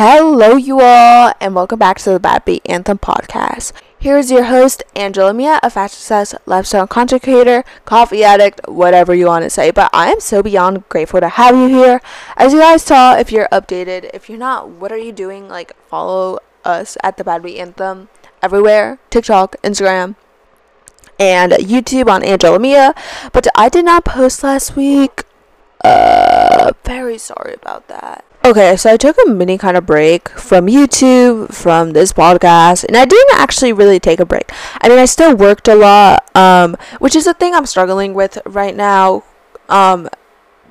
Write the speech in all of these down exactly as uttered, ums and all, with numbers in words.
Hello you all, and welcome back to the Bad Beat Anthem podcast. Here's your host, Angela Mia, a fashion obsessed lifestyle content creator, coffee addict, whatever you want to say, but I am so beyond grateful to have you here. As you guys saw, if you're updated, if you're not, what are you doing? Like, follow us at the Bad Beat Anthem everywhere, TikTok, Instagram, and YouTube on Angela Mia, but I did not post last week. Uh, very sorry about that. Okay, so I took a mini kind of break from YouTube, from this podcast, and I didn't actually really take a break. I mean, I still worked a lot, um, which is a thing I'm struggling with right now. Um,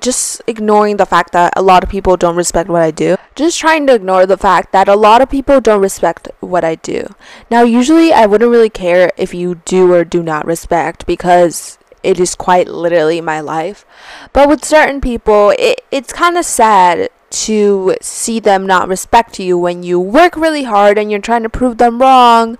just ignoring the fact that a lot of people don't respect what I do. Just trying to ignore the fact that a lot of people don't respect what I do. Now, usually I wouldn't really care if you do or do not respect, because it is quite literally my life. But with certain people, it, it's kind of sad to see them not respect you when you work really hard and you're trying to prove them wrong,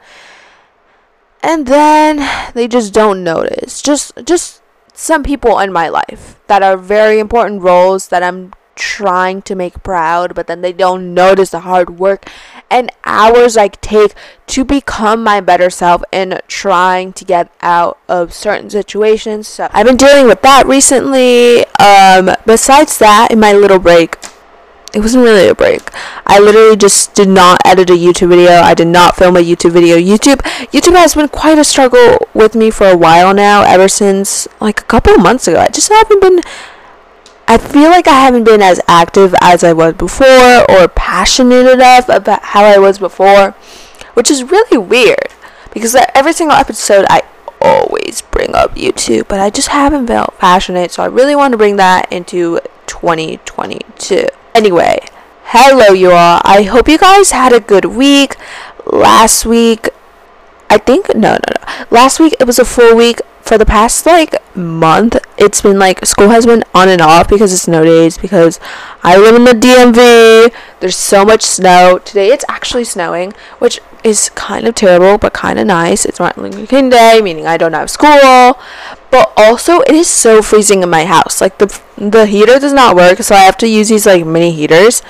and then they just don't notice. Just just some people in my life that are very important roles that I'm trying to make proud, but then they don't notice the hard work and hours I take to become my better self and trying to get out of certain situations. So I've been dealing with that recently. Um, besides that, in my little break, it wasn't really a break. I literally just did not edit a YouTube video. I did not film a YouTube video. YouTube YouTube has been quite a struggle with me for a while now, ever since like a couple of months ago. I just haven't been... I feel like I haven't been as active as I was before, or passionate enough about how I was before, which is really weird, because every single episode I always bring up YouTube, but I just haven't felt passionate, so I really want to bring that into twenty twenty-two. Anyway, hello you all. I hope you guys had a good week. Last week, I think, no, no, no. Last week, it was a full week. For the past like month, it's been like school has been on and off because it's snow days, because I live in the D M V. There's so much snow. Today it's actually snowing, which is kind of terrible but kind of nice. It's Martin Luther King Day, meaning I don't have school, but also it is so freezing in my house. Like the the heater does not work, so I have to use these like mini heaters,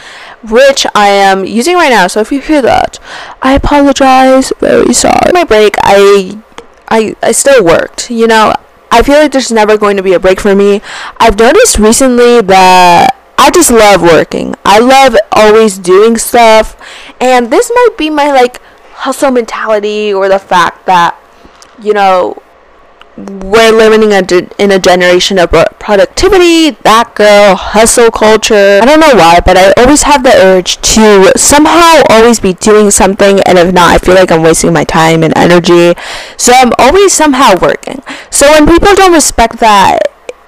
which I am using right now. So if you hear that, I apologize. Very sorry. My break, I I, I still worked, you know. I feel like there's never going to be a break for me. I've noticed recently that I just love working. I love always doing stuff. And this might be my, like, hustle mentality, or the fact that, you know, we're living in a generation of productivity, that girl, hustle culture. I don't know why, but I always have the urge to somehow always be doing something, and if not, I feel like I'm wasting my time and energy. So I'm always somehow working. So when people don't respect that,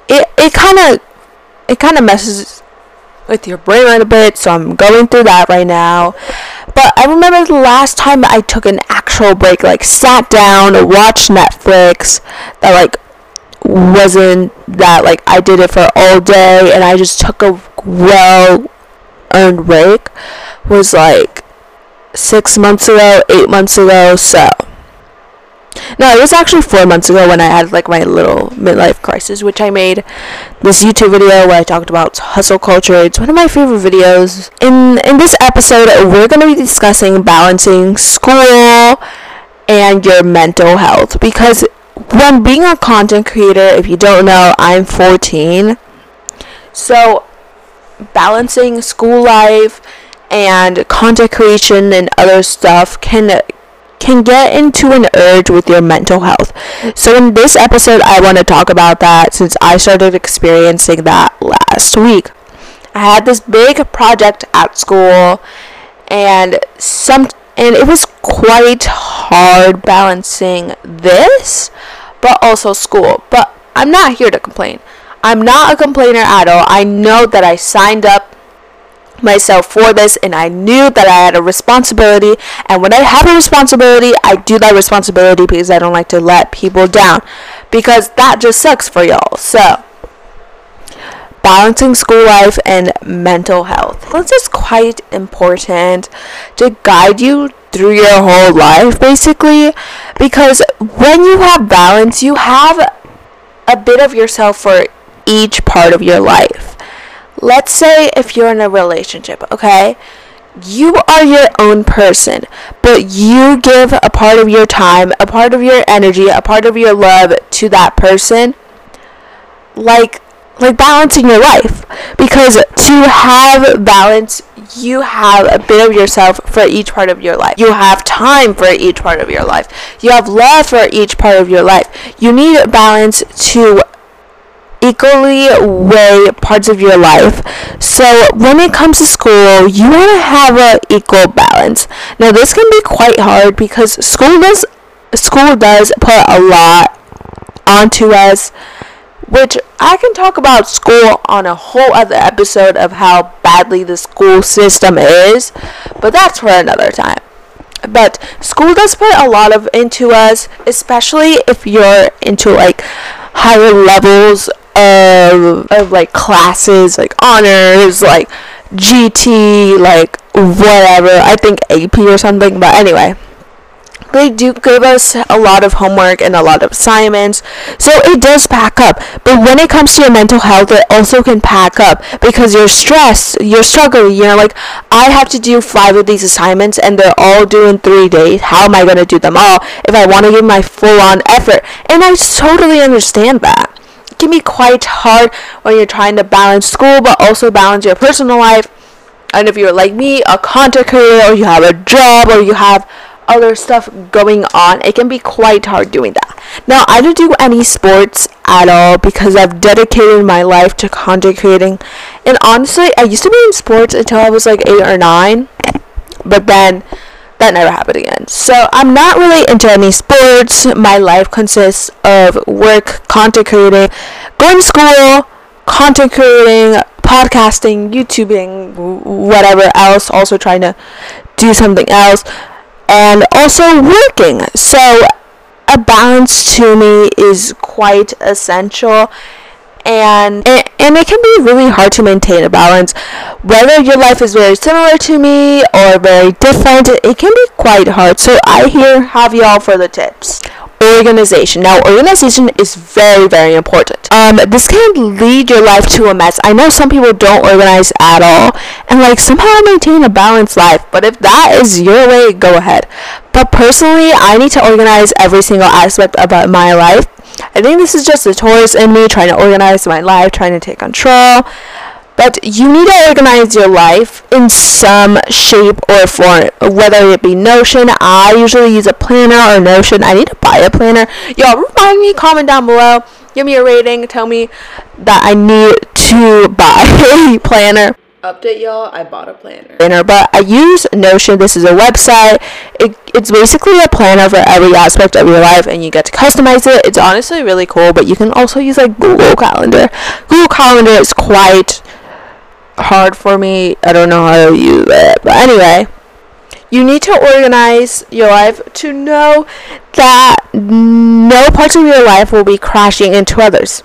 it it kind of it kind of messes with your brain a bit. So I'm going through that right now. But I remember the last time I took an actual break, like sat down, watched Netflix, that like wasn't that like I did it for all day and I just took a well-earned break, was like six months ago, eight months ago, so. No, it was actually four months ago when I had like my little midlife crisis, which I made this YouTube video where I talked about hustle culture. It's one of my favorite videos. In in this episode, we're going to be discussing balancing school and your mental health, because when being a content creator, if you don't know, I'm fourteen. So, balancing school life and content creation and other stuff can can get into an urge with your mental health. So in this episode, I want to talk about that, since I started experiencing that last week. I had this big project at school, and some and it was quite hard balancing this, but also school. But I'm not here to complain. I'm not a complainer at all. I know that I signed up myself for this, and I knew that I had a responsibility, and when I have a responsibility, I do that responsibility, because I don't like to let people down, because that just sucks for y'all. So balancing school life and mental health, this is quite important to guide you through your whole life, basically, because when you have balance, you have a bit of yourself for each part of your life. Let's say if you're in a relationship, okay? you are your own person, but you give a part of your time, a part of your energy, a part of your love to that person, like like balancing your life. Because to have balance, you have a bit of yourself for each part of your life. You have time for each part of your life. You have love for each part of your life. You need balance to equally weigh parts of your life. So when it comes to school, you want to have an equal balance. Now this can be quite hard because school does school does put a lot onto us, which I can talk about school on a whole other episode of how badly the school system is, but that's for another time. But school does put a lot of into us, especially if you're into like higher levels of, of like classes, like honors, like G T, like whatever, I think A P or something, but anyway, they do give us a lot of homework and a lot of assignments, so it does pack up. But when it comes to your mental health, it also can pack up because you're stressed, you're struggling, you know, like, I have to do five of these assignments and they're all due in three days. How am I going to do them all if I want to give my full-on effort? And I totally understand that. It can be quite hard when you're trying to balance school but also balance your personal life. And if you're like me, a content creator, or you have a job, or you have other stuff going on, it can be quite hard doing that. Now, I don't do any sports at all because I've dedicated my life to content creating, and honestly, I used to be in sports until I was like eight or nine, but then that never happened again. So I'm not really into any sports. My life consists of work, content creating, going to school, content creating, podcasting, YouTubing, whatever else, also trying to do something else, and also working. So a balance to me is quite essential, and and it can be really hard to maintain a balance. Whether your life is very similar to me or very different, it can be quite hard. So I here have y'all for the tips. Organization. Now, organization is very, very important. Um, this can lead your life to a mess. I know some people don't organize at all and like somehow maintain a balanced life, but if that is your way, go ahead. But personally, I need to organize every single aspect of my life. I think this is just the Taurus in me trying to organize my life, trying to take control. But you need to organize your life in some shape or form, whether it be Notion. I usually use a planner or Notion. I need to buy a planner. Y'all, remind me, comment down below, give me a rating, tell me that I need to buy a planner. Update y'all, I bought a planner. But I use Notion. This is a website. It, it's basically a planner for every aspect of your life, and you get to customize it. It's honestly really cool, but you can also use like Google Calendar. Google Calendar is quite hard for me. I don't know how to use it, but anyway, you need to organize your life to know that no parts of your life will be crashing into others.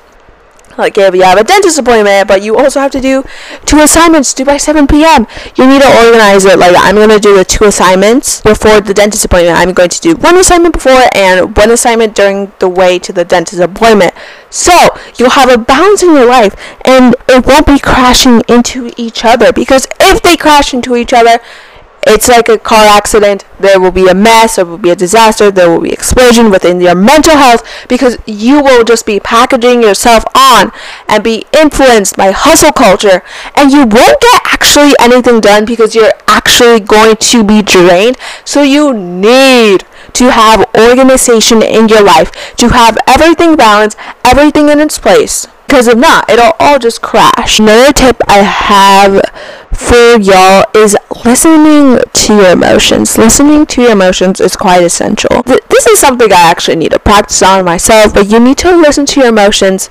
Like if you have a dentist appointment, but you also have to do two assignments due by seven p.m. you need to organize it like, I'm going to do the two assignments before the dentist appointment. I'm going to do one assignment before and one assignment during the way to the dentist appointment. So you'll have a balance in your life and it won't be crashing into each other, because if they crash into each other, it's like a car accident. There will be a mess, there will be a disaster, there will be explosion within your mental health, because you will just be packaging yourself on and be influenced by hustle culture, and you won't get actually anything done because you're actually going to be drained. So you need to have organization in your life, to have everything balanced, everything in its place. Because if not, it'll all just crash. Another tip I have for y'all is listening to your emotions. Listening to your emotions is quite essential. Th- this is something I actually need to practice on myself, but you need to listen to your emotions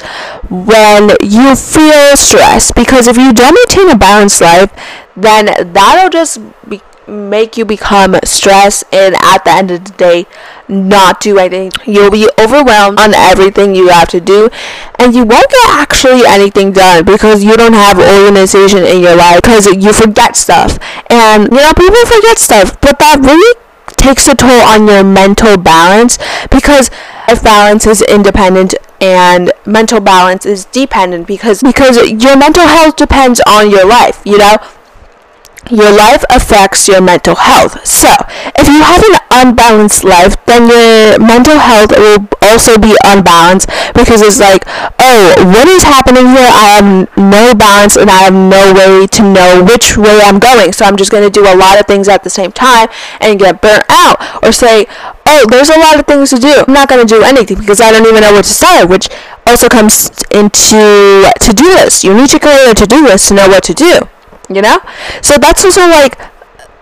when you feel stressed. Because if you don't maintain a balanced life, then that'll just be- make you become stressed, and at the end of the day, not do anything. You'll be overwhelmed on everything you have to do, and you won't get actually anything done because you don't have organization in your life, because you forget stuff. And you know, people forget stuff, but that really takes a toll on your mental balance, because life balance is independent and mental balance is dependent, because because your mental health depends on your life, you know. Your life affects your mental health. So, if you have an unbalanced life, then your mental health will also be unbalanced, because it's like, oh, what is happening here? I have no balance and I have no way to know which way I'm going. So I'm just going to do a lot of things at the same time and get burnt out. Or say, oh, there's a lot of things to do. I'm not going to do anything because I don't even know where to start, which also comes into to-do list. You need to create a to-do list to know what to do. You know? So that's also like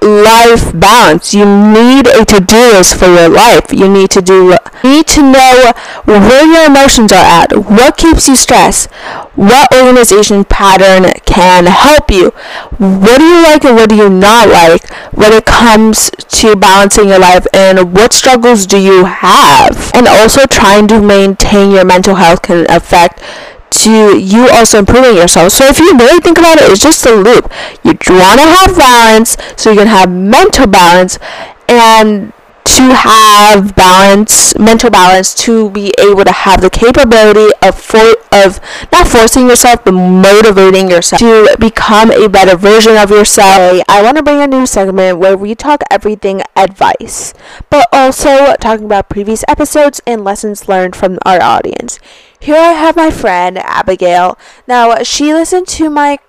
life balance. You need a to-do list for your life. You need to do need to know where your emotions are at, what keeps you stressed, what organization pattern can help you, what do you like and what do you not like when it comes to balancing your life, and what struggles do you have. And also trying to maintain your mental health can affect to you also improving yourself. So if you really think about it, it's just a loop. You want to have balance so you can have mental balance, and to have balance, mental balance, to be able to have the capability of for, of not forcing yourself, but motivating yourself to become a better version of yourself. I want to bring a new segment where we talk everything advice, but also talking about previous episodes and lessons learned from our audience. Here I have my friend, Abigail. Now, she listened to my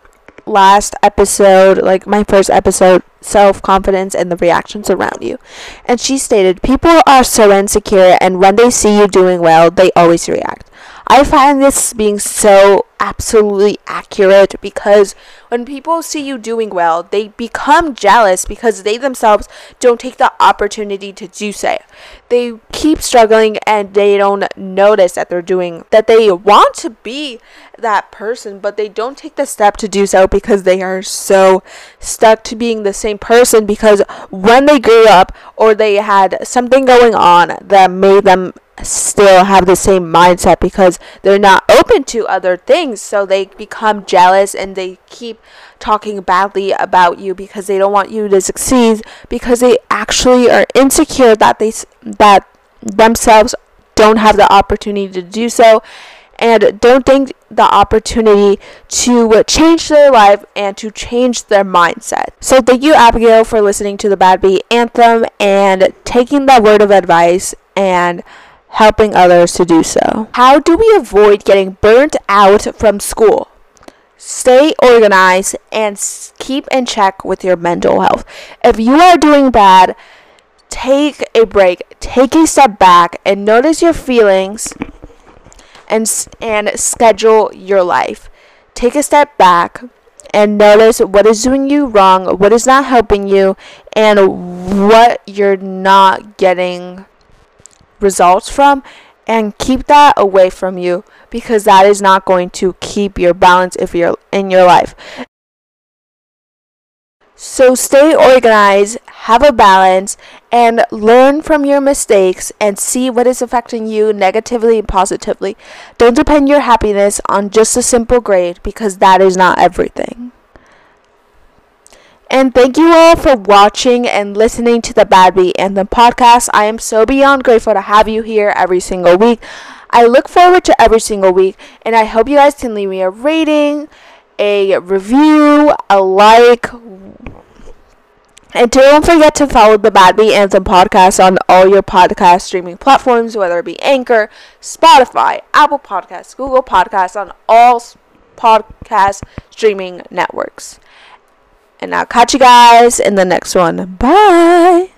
last episode, like my first episode, self-confidence and the reactions around you. And she stated, people are so insecure, and when they see you doing well, they always react. I find this being so absolutely accurate, because when people see you doing well, they become jealous because they themselves don't take the opportunity to do so. They keep struggling and they don't notice that they're doing, that they want to be that person, but they don't take the step to do so because they are so stuck to being the same person, because when they grew up or they had something going on that made them still have the same mindset, because they're not open to other things, so they become jealous and they keep talking badly about you because they don't want you to succeed, because they actually are insecure that they that themselves don't have the opportunity to do so, and don't think the opportunity to change their life and to change their mindset. So thank you, Abigail, for listening to the Bad Beat Anthem and taking that word of advice and helping others to do so. How do we avoid getting burnt out from school? Stay organized and keep in check with your mental health. If you are doing bad, take a break, take a step back, and notice your feelings, and and schedule your life. Take a step back and notice what is doing you wrong, what is not helping you, and what you're not getting results from, and keep that away from you, because that is not going to keep your balance if you're in your life. So stay organized, have a balance, and learn from your mistakes and see what is affecting you negatively and positively. Don't depend your happiness on just a simple grade, because that is not everything. And thank you all for watching and listening to the Bad Beat Anthem podcast. I am so beyond grateful to have you here every single week. I look forward to every single week, and I hope you guys can leave me a rating, a review, a like, and don't forget to follow the Bad Beat Anthem podcast on all your podcast streaming platforms, whether it be Anchor, Spotify, Apple Podcasts, Google Podcasts, on all podcast streaming networks. And I'll catch you guys in the next one. Bye!